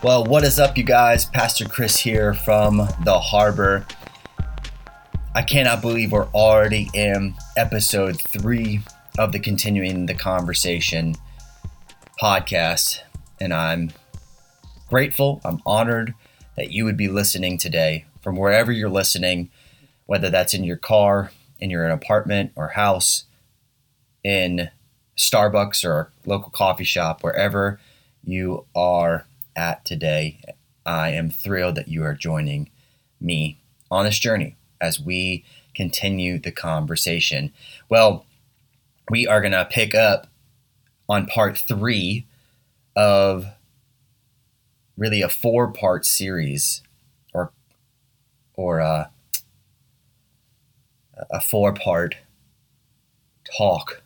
Well, what is up, you guys? Pastor Chris here from the Harbor. I cannot believe we're already in episode 3 of the Continuing the Conversation podcast, and I'm grateful, I'm honored that you would be listening today from wherever you're listening, whether that's in your car, in your apartment or house, in Starbucks or local coffee shop, wherever you are at today. I am thrilled that you are joining me on this journey as we continue the conversation. Well, we are going to pick up on part 3 of really a 4-part series or a 4-part talk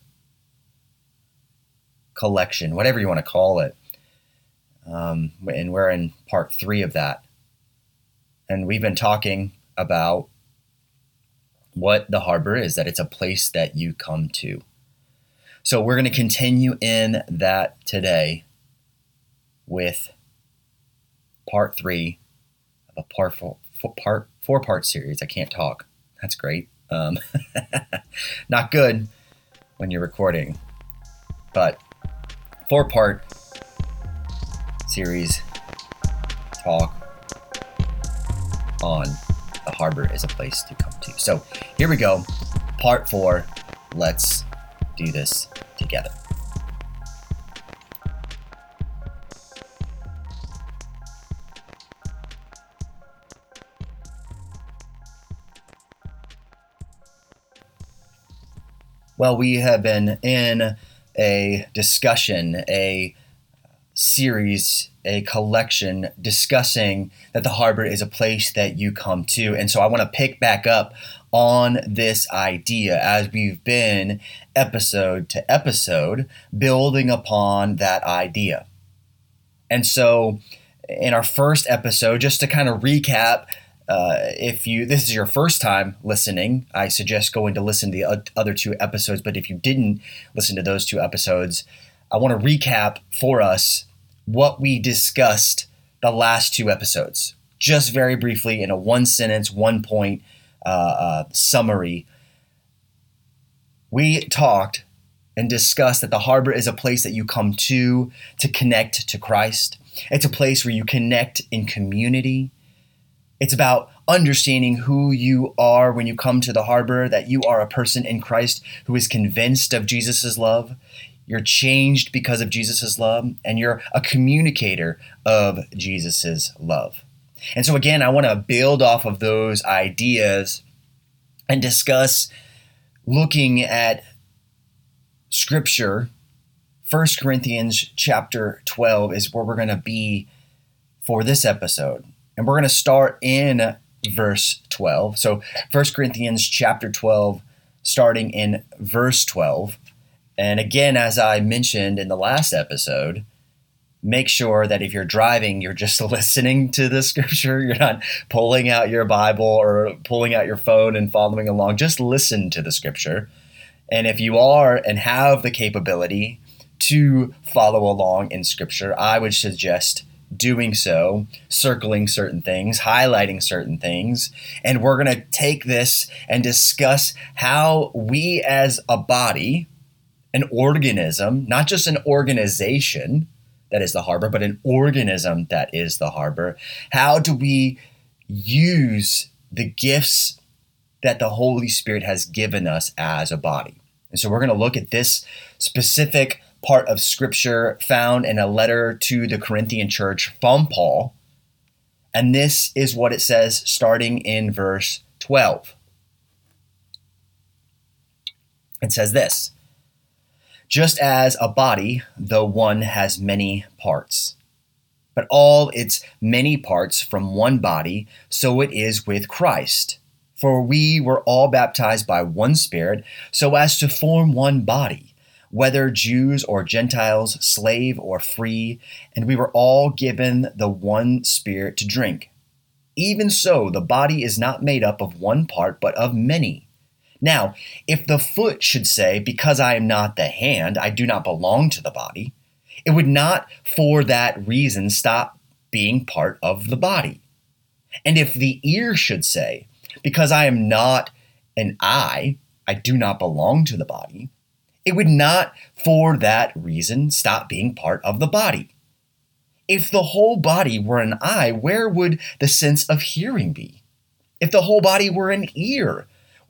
collection, whatever you want to call it. And we're in part 3 of that. And we've been talking about what the Harbor is, that it's a place that you come to. So we're going to continue in that today with part 3 of a four-part series. I can't talk. That's great. Not good when you're recording, but 4-part series talk on the Harbor is a place to come to. So here we go. Part 4. Let's do this together. Well, we have been in a discussion, a series, a collection discussing that the Harbor is a place that you come to. And so I want to pick back up on this idea as we've been episode to episode building upon that idea. And so in our first episode, just to kind of recap, if this is your first time listening, I suggest going to listen to the other 2 episodes. But if you didn't listen to those 2 episodes, I want to recap for us what we discussed the last 2 episodes, just very briefly in a 1-sentence, 1-point summary. We talked and discussed that the Harbor is a place that you come to connect to Christ. It's a place where you connect in community. It's about understanding who you are when you come to the Harbor, that you are a person in Christ who is convinced of Jesus' love. You're changed because of Jesus' love, and you're a communicator of Jesus' love. And so again, I want to build off of those ideas and discuss looking at Scripture. 1 Corinthians chapter 12 is where we're going to be for this episode. And we're going to start in verse 12. So 1 Corinthians chapter 12, starting in verse 12. And again, as I mentioned in the last episode, make sure that if you're driving, you're just listening to the Scripture. You're not pulling out your Bible or pulling out your phone and following along. Just listen to the Scripture. And if you are and have the capability to follow along in Scripture, I would suggest doing so, circling certain things, highlighting certain things. And we're going to take this and discuss how we as a body, an organism, not just an organization that is the Harbor, but an organism that is the Harbor. How do we use the gifts that the Holy Spirit has given us as a body? And so we're going to look at this specific part of Scripture found in a letter to the Corinthian church from Paul. And this is what it says starting in verse 12. It says this: "Just as a body, though one has many parts, but all its many parts from one body, so it is with Christ. For we were all baptized by one Spirit, so as to form one body, whether Jews or Gentiles, slave or free, and we were all given the one Spirit to drink. Even so, the body is not made up of one part, but of many. Now, if the foot should say, 'Because I am not the hand, I do not belong to the body,' it would not for that reason stop being part of the body. And if the ear should say, because I am not an eye, I do not belong to the body, it would not, for that reason, stop being part of the body. If the whole body were an eye, where would the sense of hearing be? If the whole body were an ear,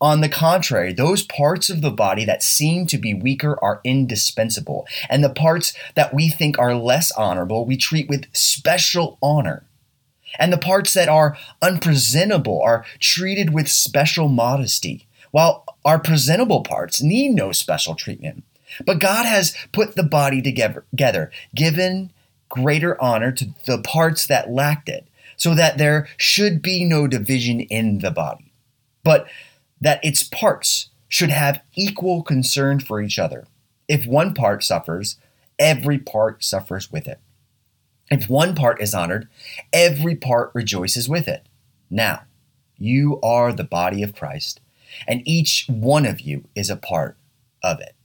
On the contrary, those parts of the body that seem to be weaker are indispensable. And the parts that we think are less honorable, we treat with special honor. And the parts that are unpresentable are treated with special modesty, while our presentable parts need no special treatment. But God has put the body together, given greater honor to the parts that lacked it, so that there should be no division in the body, but that its parts should have equal concern for each other. If one part suffers, every part suffers with it. If one part is honored, every part rejoices with it. Now, you are the body of Christ, and each one of you is a part of it.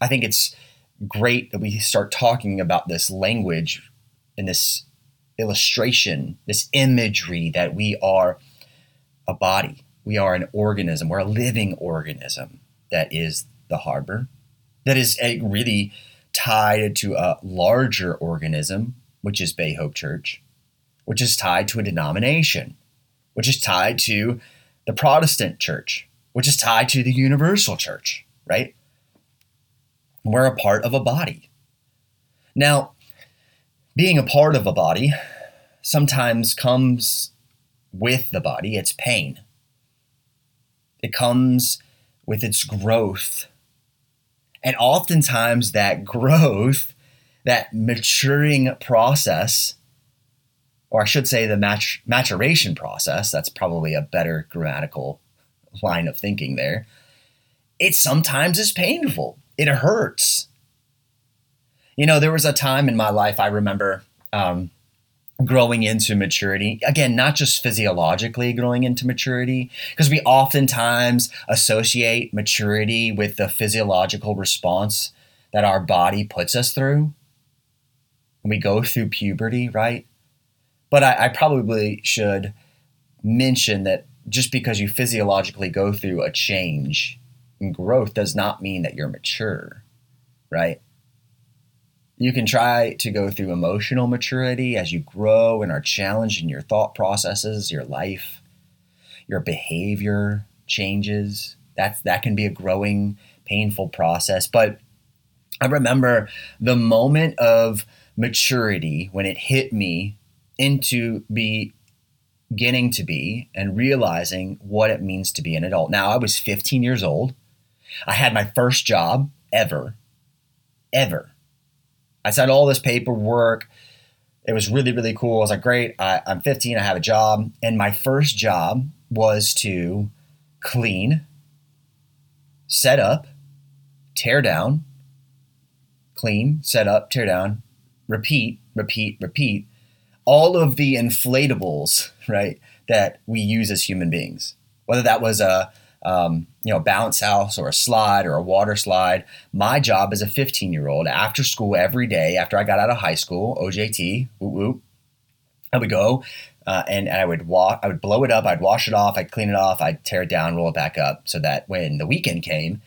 I think it's great that we start talking about this language and this illustration, this imagery that we are a body. We are an organism. We're a living organism that is the Harbor, that is really tied to a larger organism, which is Bay Hope Church, which is tied to a denomination, which is tied to the Protestant church, which is tied to the universal church, right? We're a part of a body. Now, being a part of a body sometimes comes with the body its pain. It comes with its growth. And oftentimes that growth, that maturing process, or I should say the maturation process, that's probably a better grammatical line of thinking there, it sometimes is painful. It hurts. You know, there was a time in my life I remember growing into maturity. Again, not just physiologically growing into maturity, because we oftentimes associate maturity with the physiological response that our body puts us through. We go through puberty, right? But I probably should mention that just because you physiologically go through a change and growth does not mean that you're mature, right? You can try to go through emotional maturity as you grow and are challenged in your thought processes, your life, your behavior changes. That can be a growing, painful process. But I remember the moment of maturity when it hit me into beginning to be and realizing what it means to be an adult. Now, I was 15 years old. I had my first job ever. I signed all this paperwork. It was really, really cool. I was like, great, I'm 15, I have a job. And my first job was to clean, set up, tear down, clean, set up, tear down, repeat. All of the inflatables, right, that we use as human beings, whether that was a bounce house or a slide or a water slide. My job as a 15-year-old after school every day, after I got out of high school, OJT, I would go and I would blow it up. I'd wash it off. I'd clean it off. I'd tear it down, roll it back up so that when the weekend came,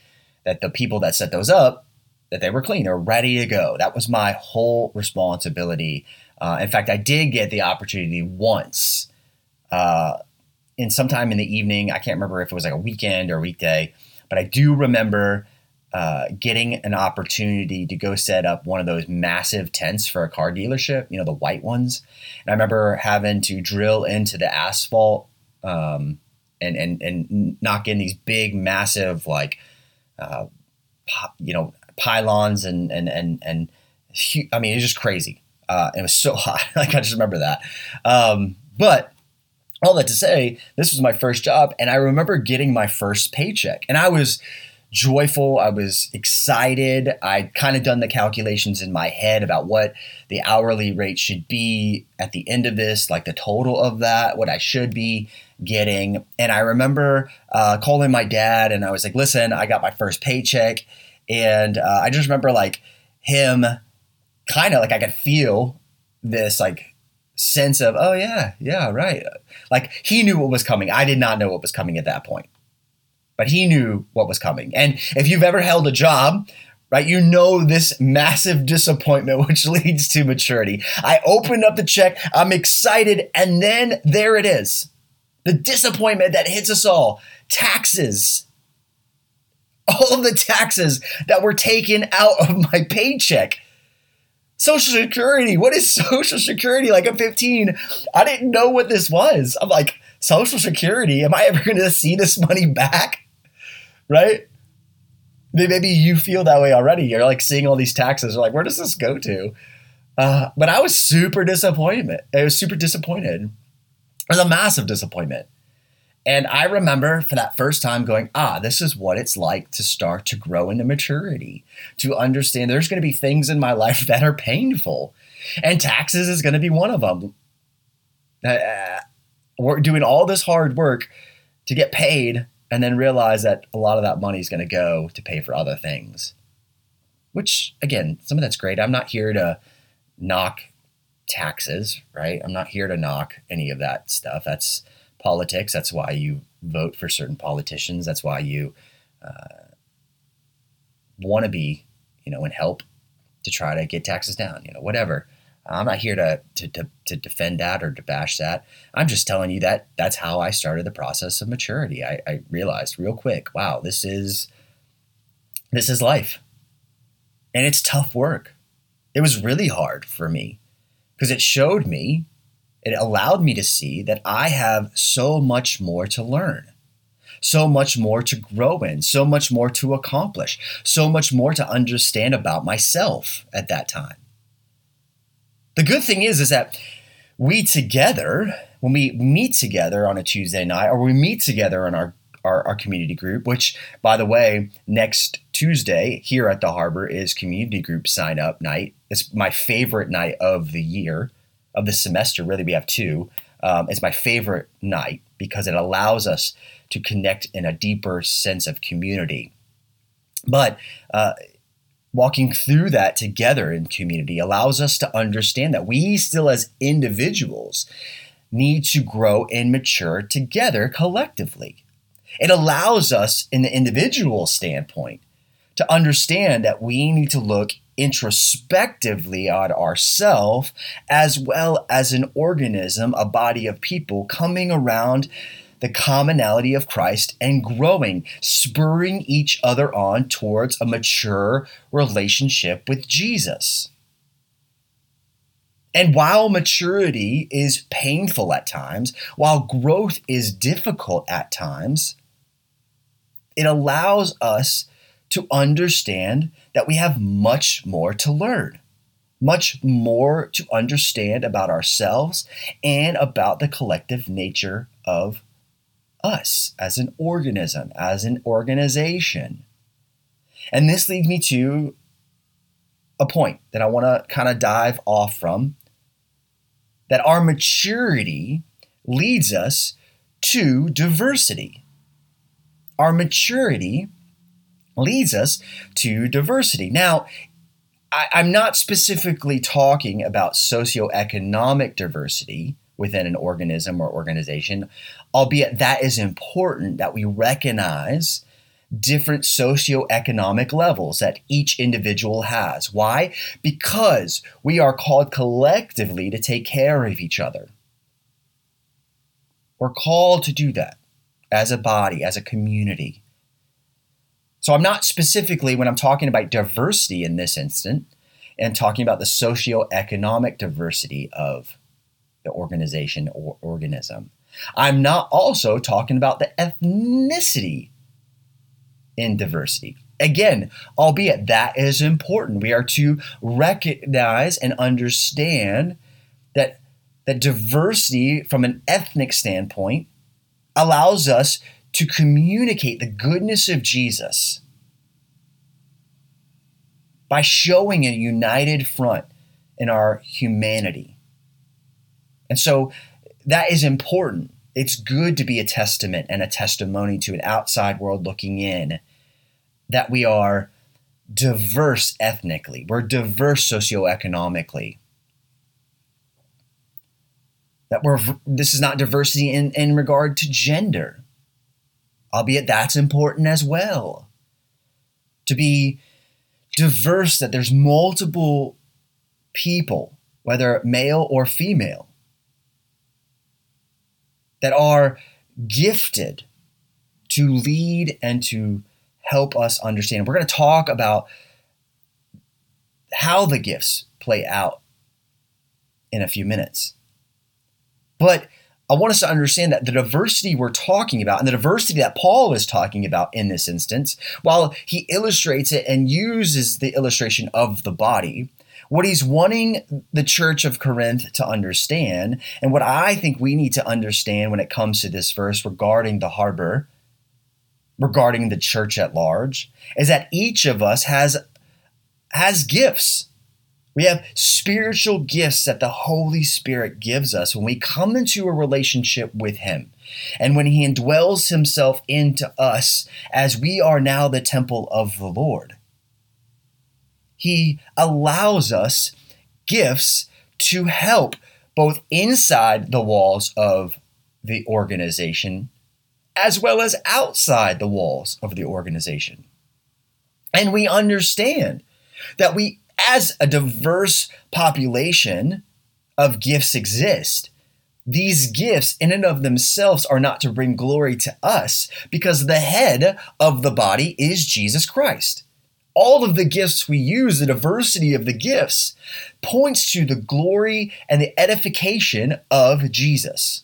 that the people that set those up, that they were clean or ready to go. That was my whole responsibility. In fact, I did get the opportunity once, and sometime in the evening, I can't remember if it was like a weekend or a weekday, but I do remember getting an opportunity to go set up one of those massive tents for a car dealership, you know, the white ones. And I remember having to drill into the asphalt and knock in these big, massive, like, pylons and I mean, it was just crazy. It was so hot. Like, I just remember that. But All that to say, this was my first job, and I remember getting my first paycheck, and I was joyful. I was excited. I'd kind of done the calculations in my head about what the hourly rate should be at the end of this, like the total of that, what I should be getting. And I remember calling my dad, and I was like, listen, I got my first paycheck. And I just remember like him kind of like, I could feel this like sense of, oh yeah, right. Like he knew what was coming. I did not know what was coming at that point. But he knew what was coming. And if you've ever held a job, right, you know this massive disappointment, which leads to maturity. I opened up the check. I'm excited. And then there it is. The disappointment that hits us all. Taxes. All of the taxes that were taken out of my paycheck. Social Security. What is Social Security? Like at 15, I didn't know what this was. I'm like, Social Security? Am I ever going to see this money back? Right? Maybe you feel that way already. You're like seeing all these taxes. You're like, where does this go to? But I was super disappointed. I was super disappointed. It was a massive disappointment. And I remember for that first time going, this is what it's like to start to grow into maturity, to understand there's going to be things in my life that are painful. And taxes is going to be one of them. We're doing all this hard work to get paid and then realize that a lot of that money is going to go to pay for other things, which again, some of that's great. I'm not here to knock taxes, right? I'm not here to knock any of that stuff. That's politics. That's why you vote for certain politicians. That's why you want to be, and help to try to get taxes down, whatever. I'm not here to defend that or to bash that. I'm just telling you that that's how I started the process of maturity. I realized real quick, wow, this is life. And it's tough work. It was really hard for me because it allowed me to see that I have so much more to learn, so much more to grow in, so much more to accomplish, so much more to understand about myself at that time. The good thing is that when we meet together on a Tuesday night, or we meet together in our community group, which, by the way, next Tuesday here at the Harbor is community group sign up night. It's my favorite night of the year, of the semester. Really, we have two. It's my favorite night because it allows us to connect in a deeper sense of community. But walking through that together in community allows us to understand that we still as individuals need to grow and mature together collectively. It allows us in the individual standpoint to understand that we need to look introspectively at ourselves as well as an organism, a body of people coming around the commonality of Christ and growing, spurring each other on towards a mature relationship with Jesus. And while maturity is painful at times, while growth is difficult at times, it allows us to understand that we have much more to learn, much more to understand about ourselves and about the collective nature of God. Us as an organism, as an organization. And this leads me to a point that I want to kind of dive off from, that our maturity leads us to diversity. Our maturity leads us to diversity. Now, I'm not specifically talking about socioeconomic diversity within an organism or organization, albeit that is important that we recognize different socioeconomic levels that each individual has. Why? Because we are called collectively to take care of each other. We're called to do that as a body, as a community. So I'm not specifically, when I'm talking about diversity in this instant, and talking about the socioeconomic diversity of the organization or organism. I'm not also talking about the ethnicity in diversity. Again, albeit that is important. We are to recognize and understand that that diversity from an ethnic standpoint allows us to communicate the goodness of Jesus by showing a united front in our humanity. And so that is important. It's good to be a testament and a testimony to an outside world looking in that we are diverse ethnically. We're diverse socioeconomically. That this is not diversity in regard to gender, albeit that's important as well. To be diverse, that there's multiple people, whether male or female, that are gifted to lead and to help us understand. We're going to talk about how the gifts play out in a few minutes. But I want us to understand that the diversity we're talking about and the diversity that Paul is talking about in this instance, while he illustrates it and uses the illustration of the body, what he's wanting the church of Corinth to understand, and what I think we need to understand when it comes to this verse regarding the harbor, regarding the church at large, is that each of us has gifts. We have spiritual gifts that the Holy Spirit gives us when we come into a relationship with him. And when he indwells himself into us, as we are now the temple of the Lord, he allows us gifts to help both inside the walls of the organization as well as outside the walls of the organization. And we understand that we, as a diverse population of gifts exist, these gifts in and of themselves are not to bring glory to us, because the head of the body is Jesus Christ. All of the gifts we use, the diversity of the gifts, points to the glory and the edification of Jesus.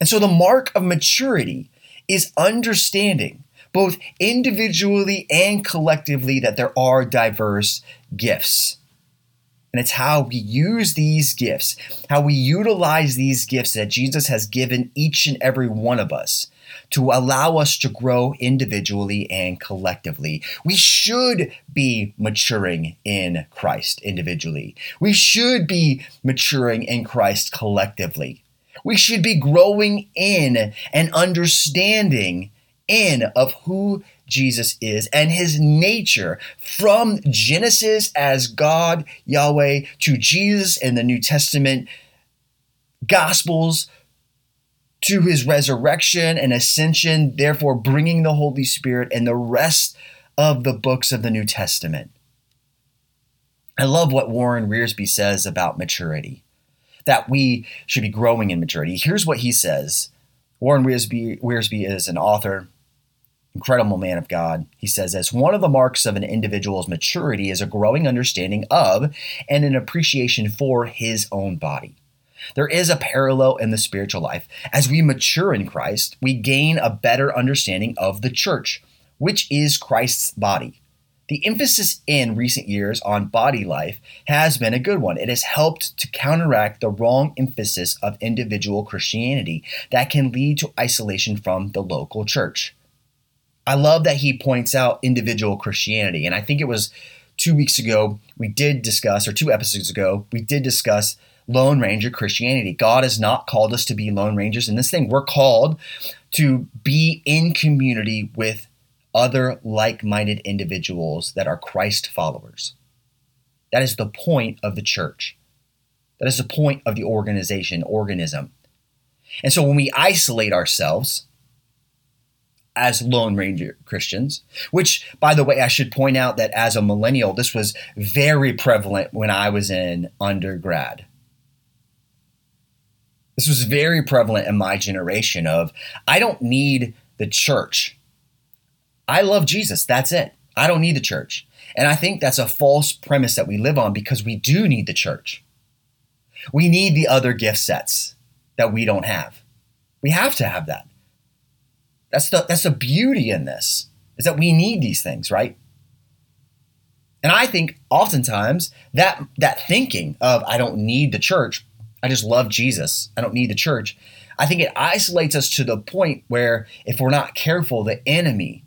And so the mark of maturity is understanding, both individually and collectively, that there are diverse gifts. And it's how we use these gifts, how we utilize these gifts that Jesus has given each and every one of us, to allow us to grow individually and collectively. We should be maturing in Christ individually. We should be maturing in Christ collectively. We should be growing in and understanding in of who Jesus is and his nature, from Genesis as God, Yahweh, to Jesus in the New Testament Gospels, to his resurrection and ascension, therefore bringing the Holy Spirit and the rest of the books of the New Testament. I love what Warren Rearsby says about maturity, that we should be growing in maturity. Here's what he says. Warren Rearsby is an author, incredible man of God. He says this: one of the marks of an individual's maturity is a growing understanding of and an appreciation for his own body. There is a parallel in the spiritual life. As we mature in Christ, we gain a better understanding of the church, which is Christ's body. The emphasis in recent years on body life has been a good one. It has helped to counteract the wrong emphasis of individual Christianity that can lead to isolation from the local church. I love that he points out individual Christianity, and I think it was 2 weeks ago we did discuss, or 2 episodes ago, we did discuss Lone Ranger Christianity. God has not called us to be Lone Rangers in this thing. We're called to be in community with other like-minded individuals that are Christ followers. That is the point of the church. That is the point of the organism. And so when we isolate ourselves as Lone Ranger Christians, which, by the way, I should point out that as a millennial, this was very prevalent when I was in undergrad. This was very prevalent in my generation of, I don't need the church. I love Jesus. That's it. I don't need the church. And I think that's a false premise that we live on, because we do need the church. We need the other gift sets that we don't have. We have to have that. That's the beauty in this, is that we need these things, right? And I think oftentimes that thinking of, I don't need the church, I just love Jesus, I don't need the church, I think it isolates us to the point where if we're not careful, the enemy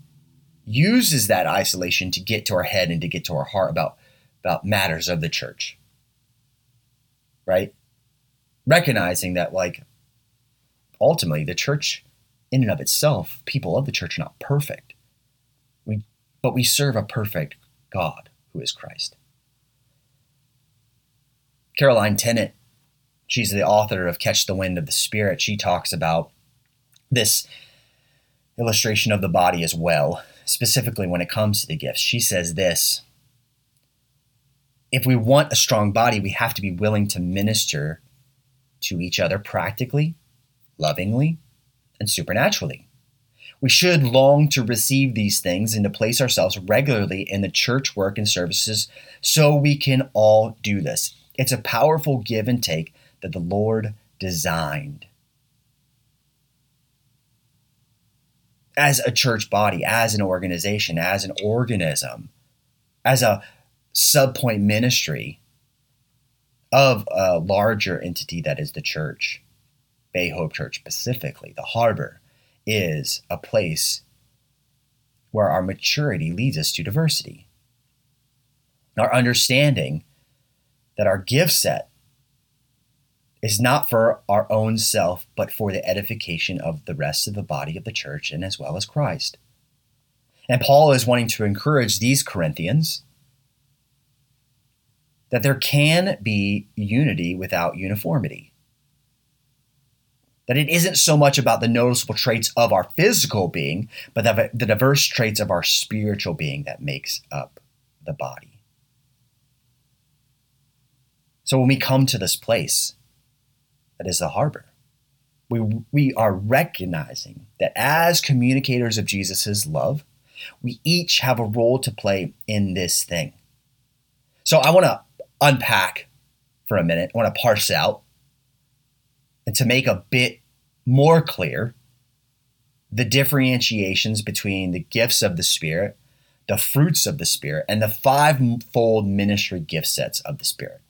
uses that isolation to get to our head and to get to our heart about matters of the church, right? Recognizing that, like, ultimately the church in and of itself, people of the church are not perfect, but we serve a perfect God who is Christ. Caroline Tennant, she's the author of Catch the Wind of the Spirit. She talks about this illustration of the body as well, specifically when it comes to the gifts. She says this: if we want a strong body, we have to be willing to minister to each other practically, lovingly, and supernaturally. We should long to receive these things and to place ourselves regularly in the church work and services so we can all do this. It's a powerful give and take that the Lord designed. As a church body, as an organization, as an organism, as a subpoint ministry of a larger entity that is the church, Bay Hope Church specifically, the Harbor, is a place where our maturity leads us to diversity. Our understanding that our gift set is not for our own self, but for the edification of the rest of the body of the church and as well as Christ. And Paul is wanting to encourage these Corinthians that there can be unity without uniformity. That it isn't so much about the noticeable traits of our physical being, but the diverse traits of our spiritual being that makes up the body. So when we come to this place that is the Harbor, we are recognizing that as communicators of Jesus' love, we each have a role to play in this thing. So I want to unpack for a minute. I want to parse out and to make a bit more clear the differentiations between the gifts of the Spirit, the fruits of the Spirit, and the five-fold ministry gift sets of the Spirit.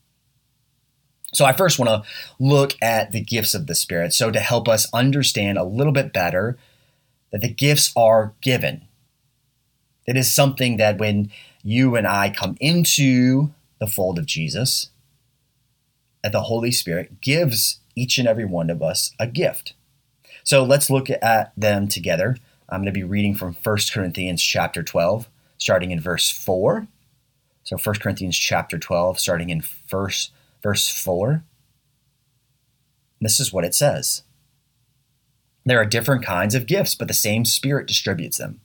So I first want to look at the gifts of the Spirit. So to help us understand a little bit better that the gifts are given. It is something that when you and I come into the fold of Jesus, that the Holy Spirit gives each and every one of us a gift. So let's look at them together. I'm going to be reading from 1 Corinthians chapter 12, starting in verse 4. So 1 Corinthians chapter 12, starting in verse 4, this is what it says. There are different kinds of gifts, but the same Spirit distributes them.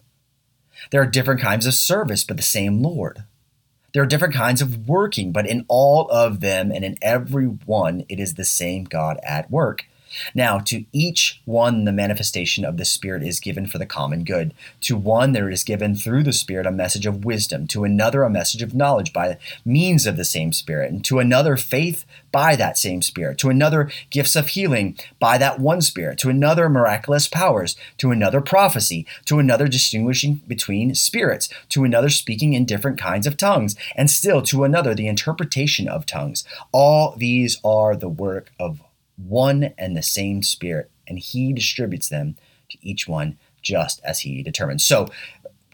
There are different kinds of service, but the same Lord. There are different kinds of working, but in all of them and in every one, it is the same God at work. Now, to each one, the manifestation of the Spirit is given for the common good. To one, there is given through the Spirit a message of wisdom, to another a message of knowledge by means of the same Spirit, and to another faith by that same Spirit, to another gifts of healing by that one Spirit, to another miraculous powers, to another prophecy, to another distinguishing between spirits, to another speaking in different kinds of tongues, and still to another the interpretation of tongues. All these are the work of one and the same Spirit, and He distributes them to each one just as He determines. So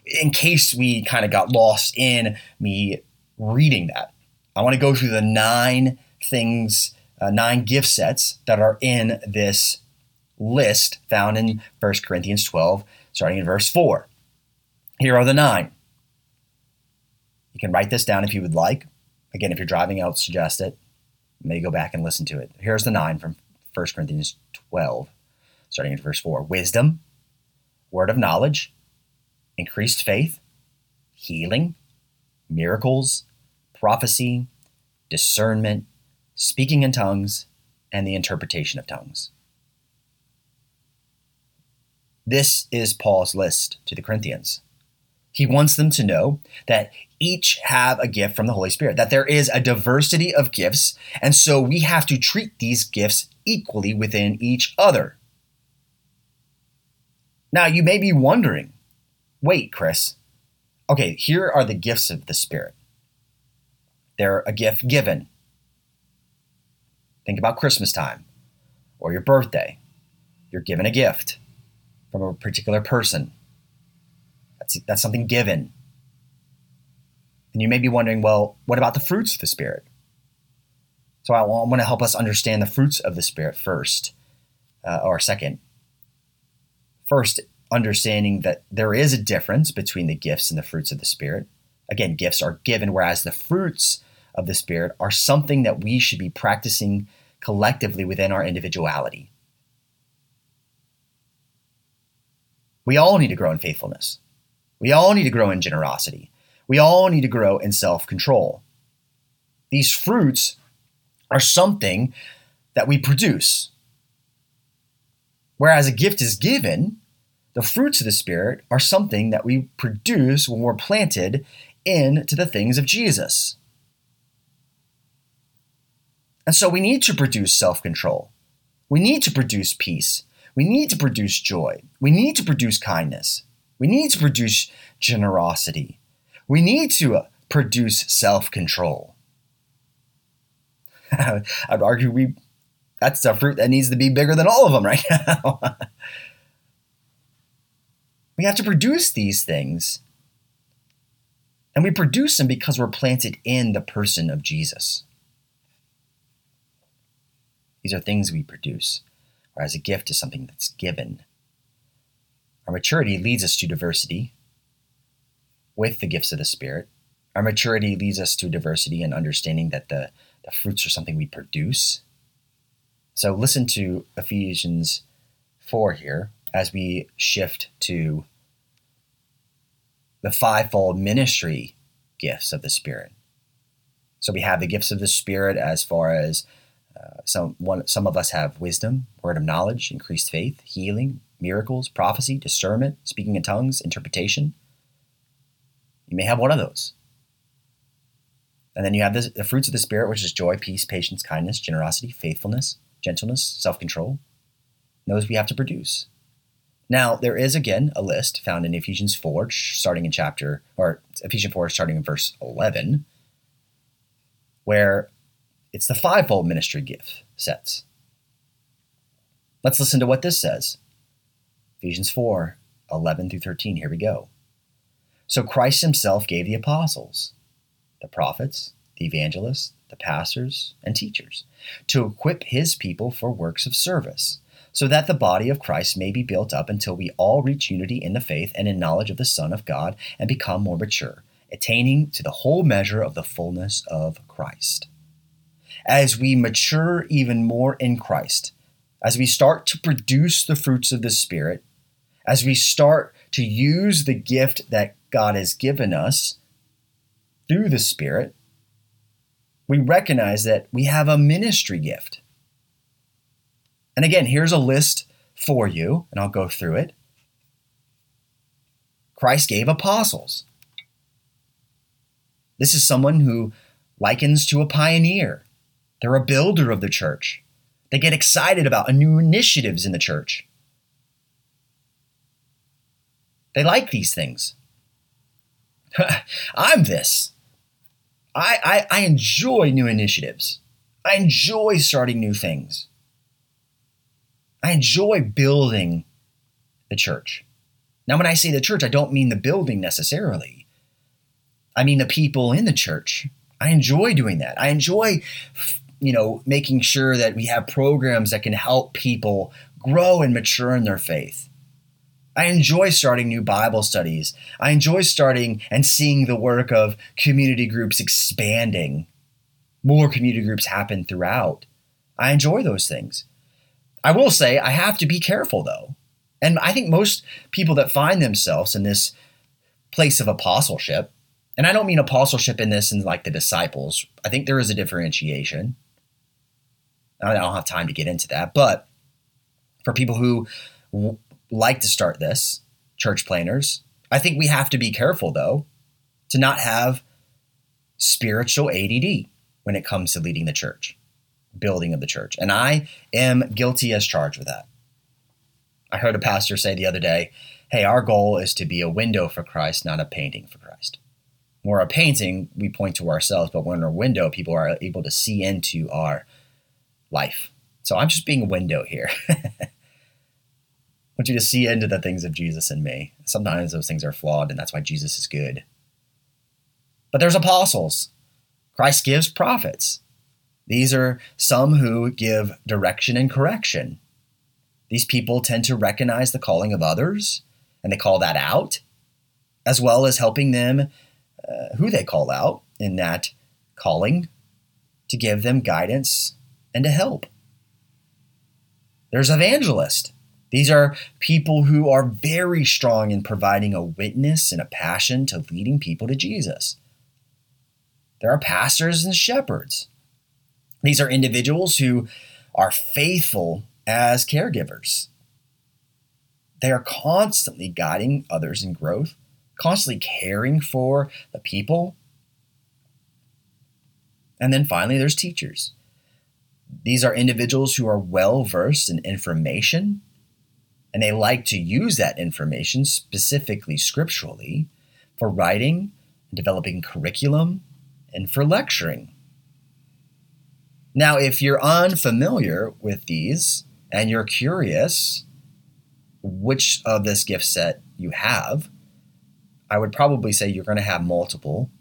in case we kind of got lost in me reading that, I want to go through the nine gift sets that are in this list found in 1 Corinthians 12, starting in verse 4. Here are the nine. You can write this down if you would like. Again, if you're driving, I'll suggest it. May go back and listen to it. Here's the nine from 1 Corinthians 12, starting at verse 4. Wisdom, word of knowledge, increased faith, healing, miracles, prophecy, discernment, speaking in tongues, and the interpretation of tongues. This is Paul's list to the Corinthians. He wants them to know that each have a gift from the Holy Spirit, that there is a diversity of gifts, and so we have to treat these gifts equally within each other. Now, you may be wondering, wait, Chris, okay, here are the gifts of the Spirit. They're a gift given. Think about Christmas time or your birthday. You're given a gift from a particular person. That's something given. And you may be wondering, well, what about the fruits of the Spirit? So I want to help us understand the fruits of the Spirit first, or second. First, understanding that there is a difference between the gifts and the fruits of the Spirit. Again, gifts are given, whereas the fruits of the Spirit are something that we should be practicing collectively within our individuality. We all need to grow in faithfulness. We all need to grow in generosity. We all need to grow in self-control. These fruits are something that we produce. Whereas a gift is given, the fruits of the Spirit are something that we produce when we're planted into the things of Jesus. And so we need to produce self-control. We need to produce peace. We need to produce joy. We need to produce kindness. We need to produce generosity. We need to produce self-control. I'd argue that's a fruit that needs to be bigger than all of them right now. We have to produce these things. And we produce them because we're planted in the person of Jesus. These are things we produce, whereas a gift is something that's given. Our maturity leads us to diversity with the gifts of the Spirit. Our maturity leads us to diversity and understanding that the fruits are something we produce. So listen to Ephesians 4 here as we shift to the five-fold ministry gifts of the Spirit. So we have the gifts of the Spirit as far as some of us have wisdom, word of knowledge, increased faith, healing, miracles, prophecy, discernment, speaking in tongues, interpretation. You may have one of those. And then you have the fruits of the Spirit, which is joy, peace, patience, kindness, generosity, faithfulness, gentleness, self-control. Those we have to produce. Now, there is, again, a list found in Ephesians 4, starting in verse 11, where it's the five-fold ministry gift sets. Let's listen to what this says. Ephesians 4, 11 through 13. Here we go. So Christ himself gave the apostles, the prophets, the evangelists, the pastors, and teachers to equip his people for works of service, so that the body of Christ may be built up until we all reach unity in the faith and in knowledge of the Son of God and become more mature, attaining to the whole measure of the fullness of Christ. As we mature even more in Christ, as we start to produce the fruits of the Spirit, as we start to use the gift that God has given us through the Spirit, we recognize that we have a ministry gift. And again, here's a list for you, and I'll go through it. Christ gave apostles. This is someone who likens to a pioneer. They're a builder of the church. They get excited about new initiatives in the church. They like these things. I'm this. I enjoy new initiatives. I enjoy starting new things. I enjoy building the church. Now, when I say the church, I don't mean the building necessarily. I mean the people in the church. I enjoy doing that. I enjoy, making sure that we have programs that can help people grow and mature in their faith. I enjoy starting new Bible studies. I enjoy starting and seeing the work of community groups expanding. More community groups happen throughout. I enjoy those things. I will say I have to be careful, though. And I think most people that find themselves in this place of apostleship, and I don't mean apostleship in this and like the disciples. I think there is a differentiation. I don't have time to get into that. But for people who like to start this, church planners, I think we have to be careful, though, to not have spiritual ADD when it comes to leading the church. Building of the church. And I am guilty as charged with that. I heard a pastor say the other day, hey, our goal is to be a window for Christ, not a painting for Christ. Or a painting, we point to ourselves, but when we're a window, people are able to see into our life. So I'm just being a window here. I want you to see into the things of Jesus in me. Sometimes those things are flawed, and that's why Jesus is good. But there's apostles. Christ gives prophets. These are some who give direction and correction. These people tend to recognize the calling of others, and they call that out, as well as helping them who they call out in that calling to give them guidance and to help. There's evangelists. These are people who are very strong in providing a witness and a passion to leading people to Jesus. There are pastors and shepherds. These are individuals who are faithful as caregivers. They are constantly guiding others in growth, constantly caring for the people. And then finally, there's teachers. These are individuals who are well-versed in information, and they like to use that information, specifically scripturally, for writing, developing curriculum, and for lecturing. Now, if you're unfamiliar with these and you're curious which of this gift set you have, I would probably say you're going to have multiple,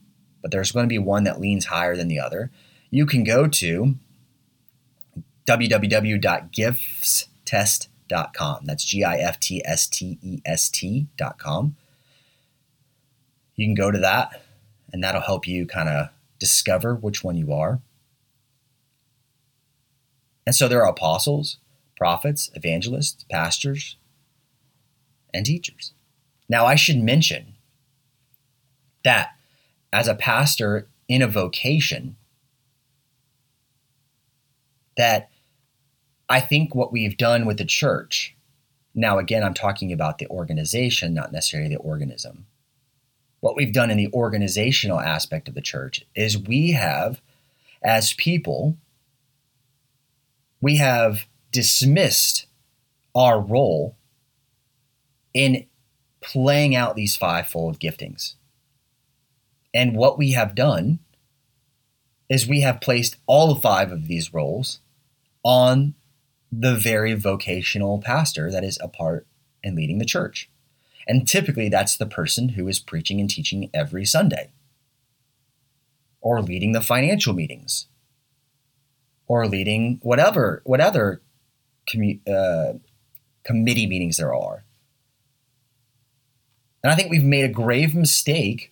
but there's going to be one that leans higher than the other. You can go to www.giftest.com. That's giftest.com. You can go to that, and that'll help you kind of discover which one you are. And so there are apostles, prophets, evangelists, pastors, and teachers. Now, I should mention that as a pastor in a vocation, that I think what we've done with the church, now again, I'm talking about the organization, not necessarily the organism. What we've done in the organizational aspect of the church is we have, as people, we have dismissed our role in playing out these fivefold giftings. And what we have done is we have placed all five of these roles on the very vocational pastor that is a part in leading the church. And typically that's the person who is preaching and teaching every Sunday, or leading the financial meetings, or leading what other committee meetings there are. And I think we've made a grave mistake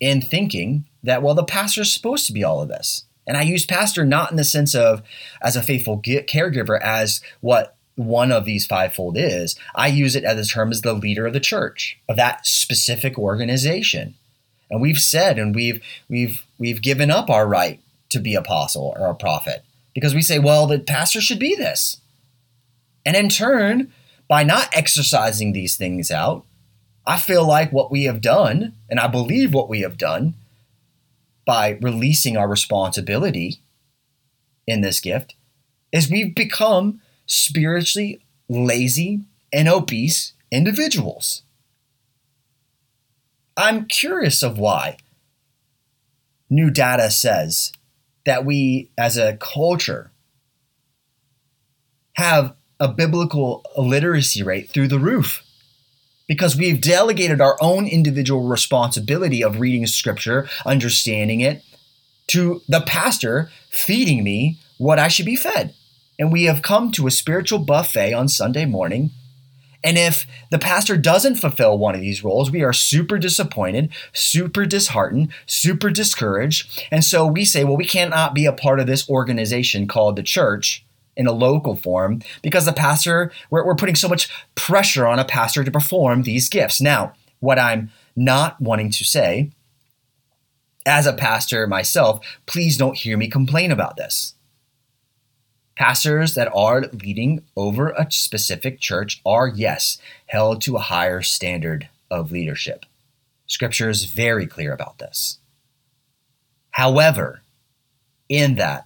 in thinking that, well, the pastor is supposed to be all of this. And I use pastor not in the sense of as a faithful caregiver, as what one of these fivefold is. I use it as a term as the leader of the church, of that specific organization. And we've said, and we've given up our right to be apostle or a prophet, because we say, well, the pastor should be this. And in turn, by not exercising these things out, I feel like what we have done, and I believe what we have done by releasing our responsibility in this gift, is we've become spiritually lazy and obese individuals. I'm curious of why. New data says that we, as a culture, have a biblical illiteracy rate through the roof, because we've delegated our own individual responsibility of reading scripture, understanding it, to the pastor feeding me what I should be fed. And we have come to a spiritual buffet on Sunday morning. And if the pastor doesn't fulfill one of these roles, we are super disappointed, super disheartened, super discouraged. And so we say, well, we cannot be a part of this organization called the church in a local form, because the pastor, we're putting so much pressure on a pastor to perform these gifts. Now, what I'm not wanting to say, as a pastor myself, please don't hear me complain about this. Pastors that are leading over a specific church are, yes, held to a higher standard of leadership. Scripture is very clear about this. However, in that,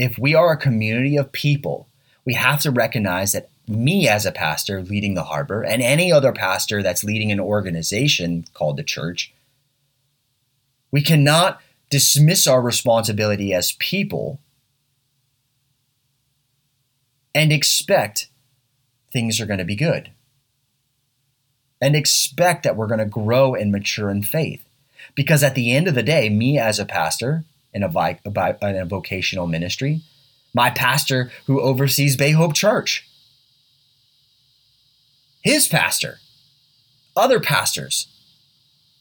if we are a community of people, we have to recognize that me as a pastor leading the Harbor, and any other pastor that's leading an organization called the church, We cannot dismiss our responsibility as people and expect things are going to be good and expect that we're going to grow and mature in faith. Because at the end of the day, me as a pastor in a vocational ministry, my pastor who oversees Bay Hope Church, his pastor, other pastors,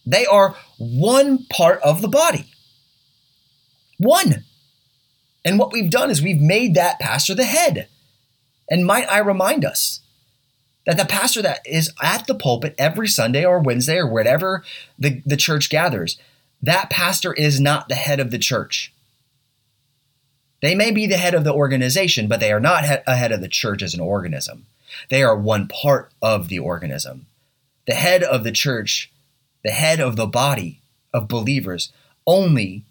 they are one part of the body. One. And what we've done is we've made that pastor the head. And might I remind us that the pastor that is at the pulpit every Sunday or Wednesday or wherever the church gathers, that pastor is not the head of the church. They may be the head of the organization, but they are not a head of the church as an organism. They are one part of the organism. The head of the church, the head of the body of believers, only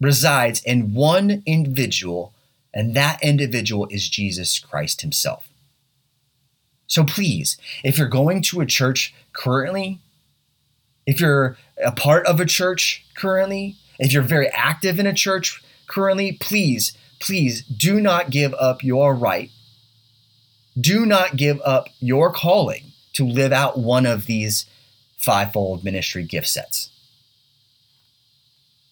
resides in one individual, and that individual is Jesus Christ himself. So please, if you're going to a church currently, if you're a part of a church currently, if you're very active in a church currently, please do not give up your right. Do not give up your calling to live out one of these five-fold ministry gift sets.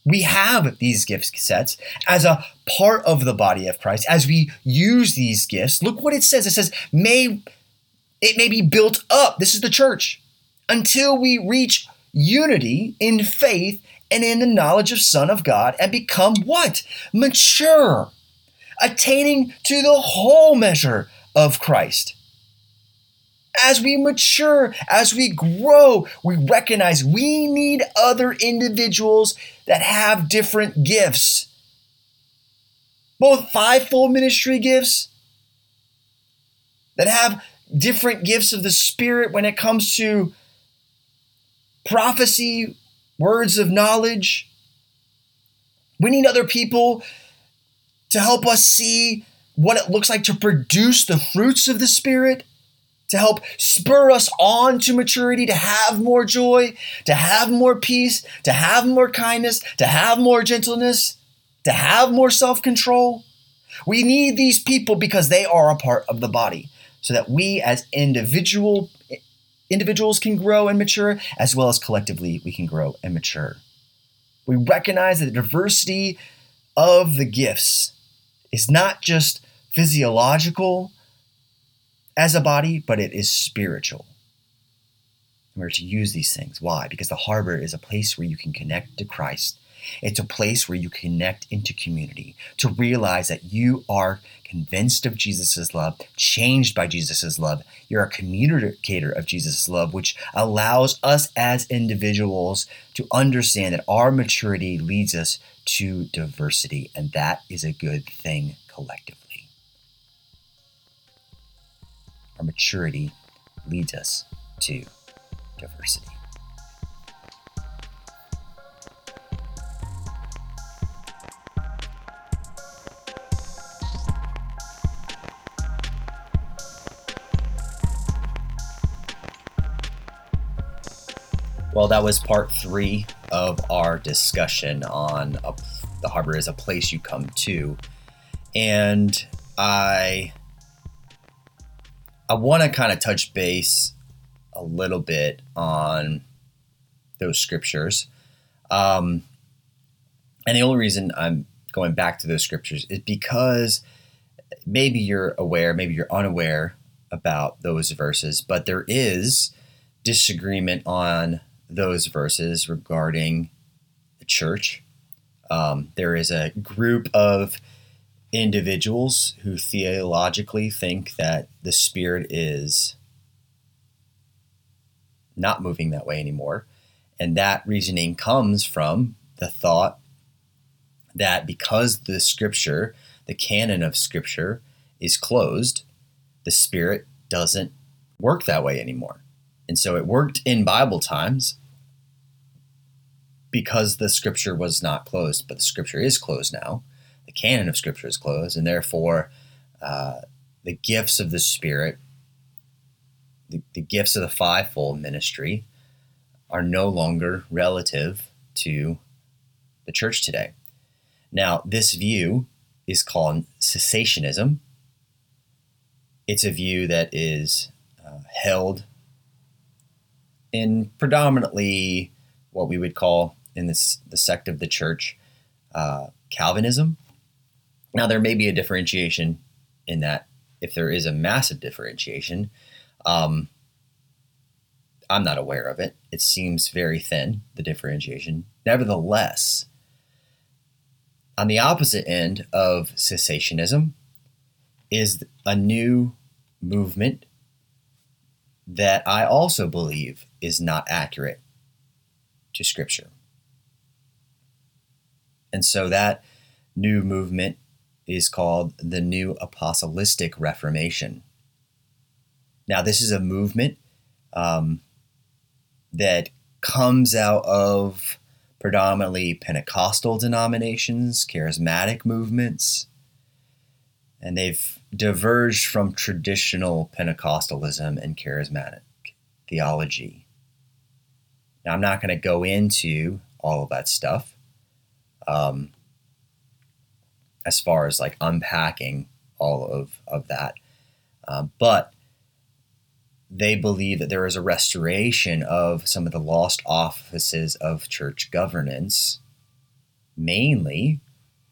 We have these gift sets as a part of the body of Christ. As we use these gifts, look what it says. It says, it may be built up. This is the church. Until we reach unity in faith and in the knowledge of Son of God and become what? Mature, attaining to the whole measure of Christ. As we mature, as we grow, we recognize we need other individuals that have different gifts. Both five-fold ministry gifts that have different gifts of the Spirit when it comes to prophecy, words of knowledge. We need other people to help us see what it looks like to produce the fruits of the Spirit, to help spur us on to maturity, to have more joy, to have more peace, to have more kindness, to have more gentleness, to have more self-control. We need these people because they are a part of the body, so that we as individuals can grow and mature, as well as collectively we can grow and mature. We recognize that the diversity of the gifts is not just physiological as a body, but it is spiritual. And we're to use these things. Why? Because the Harbor is a place where you can connect to Christ. It's a place where you connect into community, to realize that you are convinced of Jesus' love, changed by Jesus' love. You're a communicator of Jesus' love, which allows us as individuals to understand that our maturity leads us to diversity, and that is a good thing collectively. Our maturity leads us to diversity. Well, that was part 3 of our discussion on the Harbor is a place you come to. And I want to kind of touch base a little bit on those scriptures. And the only reason I'm going back to those scriptures is because maybe you're aware, maybe you're unaware about those verses, but there is disagreement on those verses regarding the church. There is a group of individuals who theologically think that the Spirit is not moving that way anymore. And that reasoning comes from the thought that because the Scripture, the canon of Scripture, is closed, the Spirit doesn't work that way anymore. And so it worked in Bible times because the Scripture was not closed, but the Scripture is closed now. The canon of Scripture is closed, and therefore the gifts of the Spirit, the gifts of the fivefold ministry, are no longer relative to the church today. Now, this view is called cessationism. It's a view that is held in predominantly what we would call in the sect of the church, Calvinism. Now, there may be a differentiation in that, if there is a massive differentiation. I'm not aware of it. It seems very thin, the differentiation. Nevertheless, on the opposite end of cessationism is a new movement that I also believe is not accurate to Scripture. And so that new movement is called the New Apostolic Reformation. Now, this is a movement that comes out of predominantly Pentecostal denominations, charismatic movements, and they've diverged from traditional Pentecostalism and charismatic theology. Now, I'm not going to go into all of that stuff as far as like unpacking all of that, but they believe that there is a restoration of some of the lost offices of church governance, mainly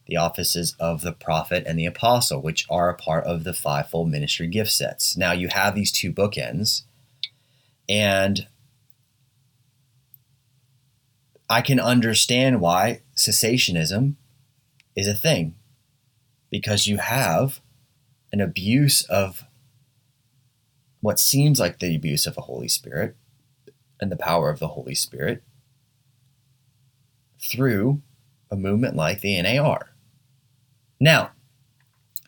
the offices of the prophet and the apostle, which are a part of the five-fold ministry gift sets. Now, you have these two bookends, and I can understand why cessationism is a thing, because you have an abuse of what seems like the abuse of the Holy Spirit and the power of the Holy Spirit through a movement like the NAR. Now,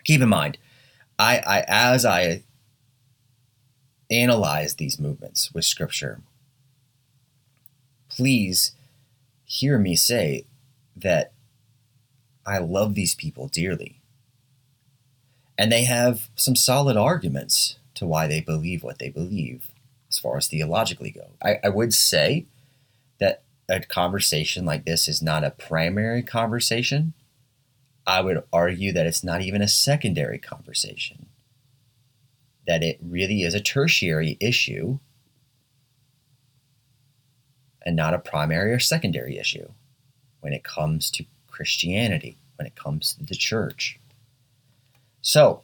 keep in mind, I as I analyze these movements with Scripture, please hear me say that I love these people dearly. And they have some solid arguments to why they believe what they believe as far as theologically go. I would say that a conversation like this is not a primary conversation. I would argue that it's not even a secondary conversation, that it really is a tertiary issue and not a primary or secondary issue when it comes to Christianity, when it comes to the church. So,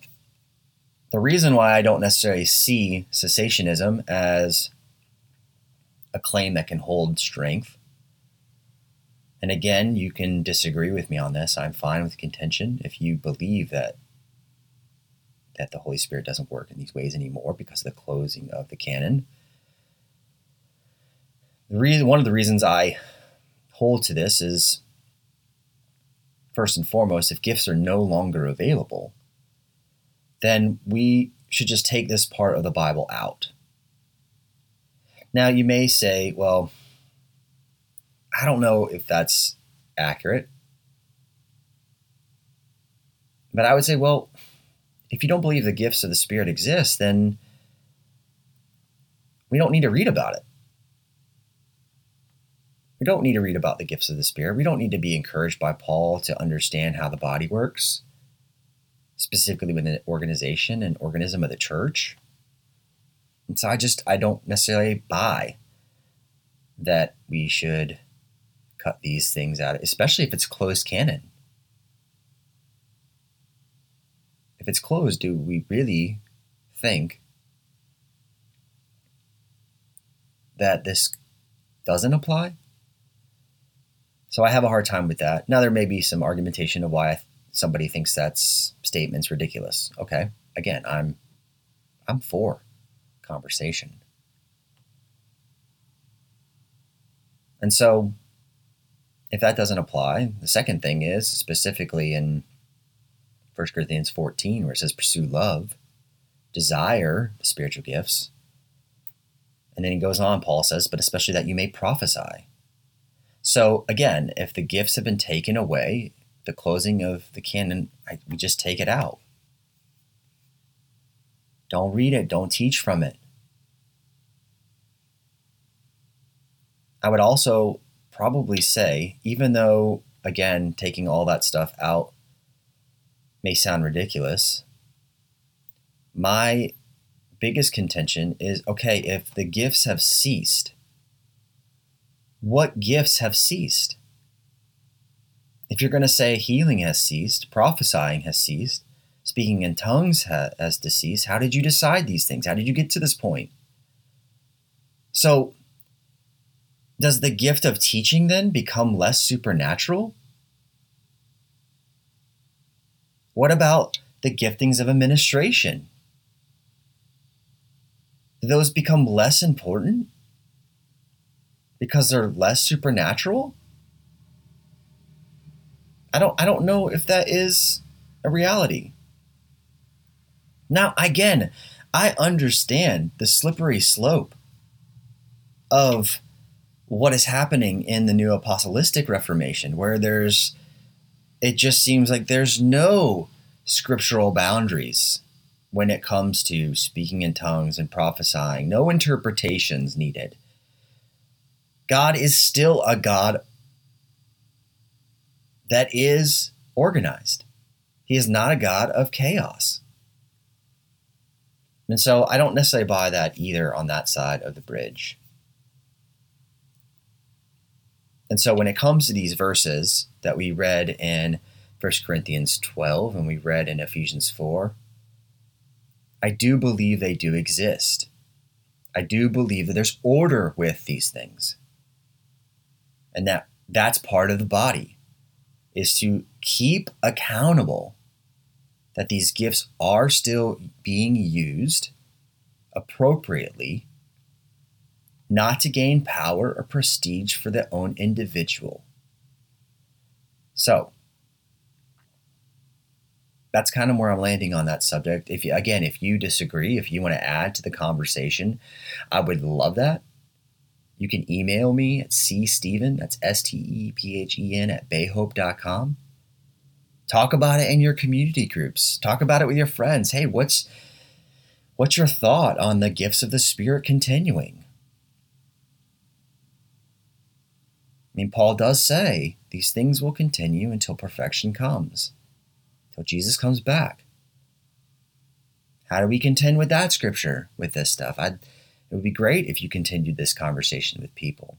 the reason why I don't necessarily see cessationism as a claim that can hold strength, and again, you can disagree with me on this. I'm fine with contention if you believe that the Holy Spirit doesn't work in these ways anymore because of the closing of the canon. One of the reasons I hold to this is, first and foremost, if gifts are no longer available, then we should just take this part of the Bible out. Now, you may say, well, I don't know if that's accurate. But I would say, well, if you don't believe the gifts of the Spirit exist, then we don't need to read about it. We don't need to read about the gifts of the Spirit. We don't need to be encouraged by Paul to understand how the body works, specifically within the organization and organism of the church. And so I don't necessarily buy that we should cut these things out, especially if it's closed canon. If it's closed, do we really think that this doesn't apply? So I have a hard time with that. Now, there may be some argumentation of why somebody thinks that statement's ridiculous. Okay, again, I'm for conversation. And so if that doesn't apply, the second thing is specifically in 1 Corinthians 14, where it says, pursue love, desire the spiritual gifts. And then he goes on, Paul says, but especially that you may prophesy. So again, if the gifts have been taken away, the closing of the canon, we just take it out. Don't read it. Don't teach from it. I would also probably say, even though again, taking all that stuff out may sound ridiculous. My biggest contention is, okay, if the gifts have ceased, what gifts have ceased? If you're going to say healing has ceased, prophesying has ceased, speaking in tongues has to cease, how did you decide these things? How did you get to this point? So does the gift of teaching then become less supernatural? What about the giftings of administration? Do those become less important because they're less supernatural? I don't know if that is a reality. Now, again, I understand the slippery slope of what is happening in the New Apostolic Reformation, where it just seems like there's no scriptural boundaries when it comes to speaking in tongues and prophesying. No interpretations needed. God is still a God that is organized. He is not a God of chaos. And so I don't necessarily buy that either on that side of the bridge. And so when it comes to these verses that we read in 1 Corinthians 12 and we read in Ephesians 4, I do believe they do exist. I do believe that there's order with these things. And that's part of the body, is to keep accountable that these gifts are still being used appropriately, not to gain power or prestige for their own individual. So that's kind of where I'm landing on that subject. If you disagree, if you want to add to the conversation, I would love that. You can email me at cstephen, that's stephen @bayhope.com. Talk about it in your community groups. Talk about it with your friends. Hey, what's your thought on the gifts of the Spirit continuing? I mean, Paul does say these things will continue until perfection comes, until Jesus comes back. How do we contend with that scripture, with this stuff? It would be great if you continued this conversation with people.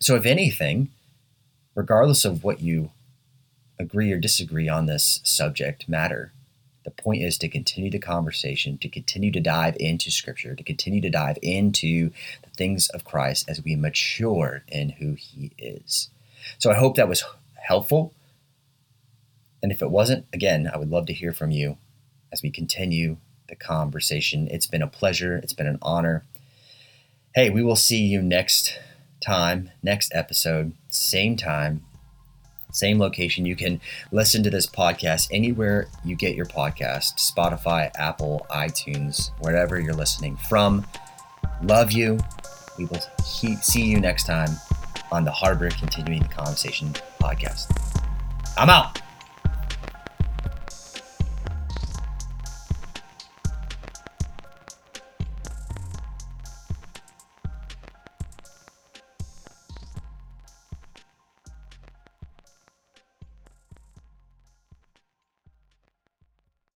So if anything, regardless of what you agree or disagree on this subject matter, the point is to continue the conversation, to continue to dive into scripture, to continue to dive into the things of Christ as we mature in who he is. So I hope that was helpful. And if it wasn't, again, I would love to hear from you as we continue the conversation. It's been a pleasure. It's been an honor. Hey, we will see you next time, next episode, same time, same location. You can listen to this podcast anywhere you get your podcast, Spotify, Apple, iTunes, wherever you're listening from. Love you. We will see you next time on the Harbor Continuing the Conversation podcast. I'm out.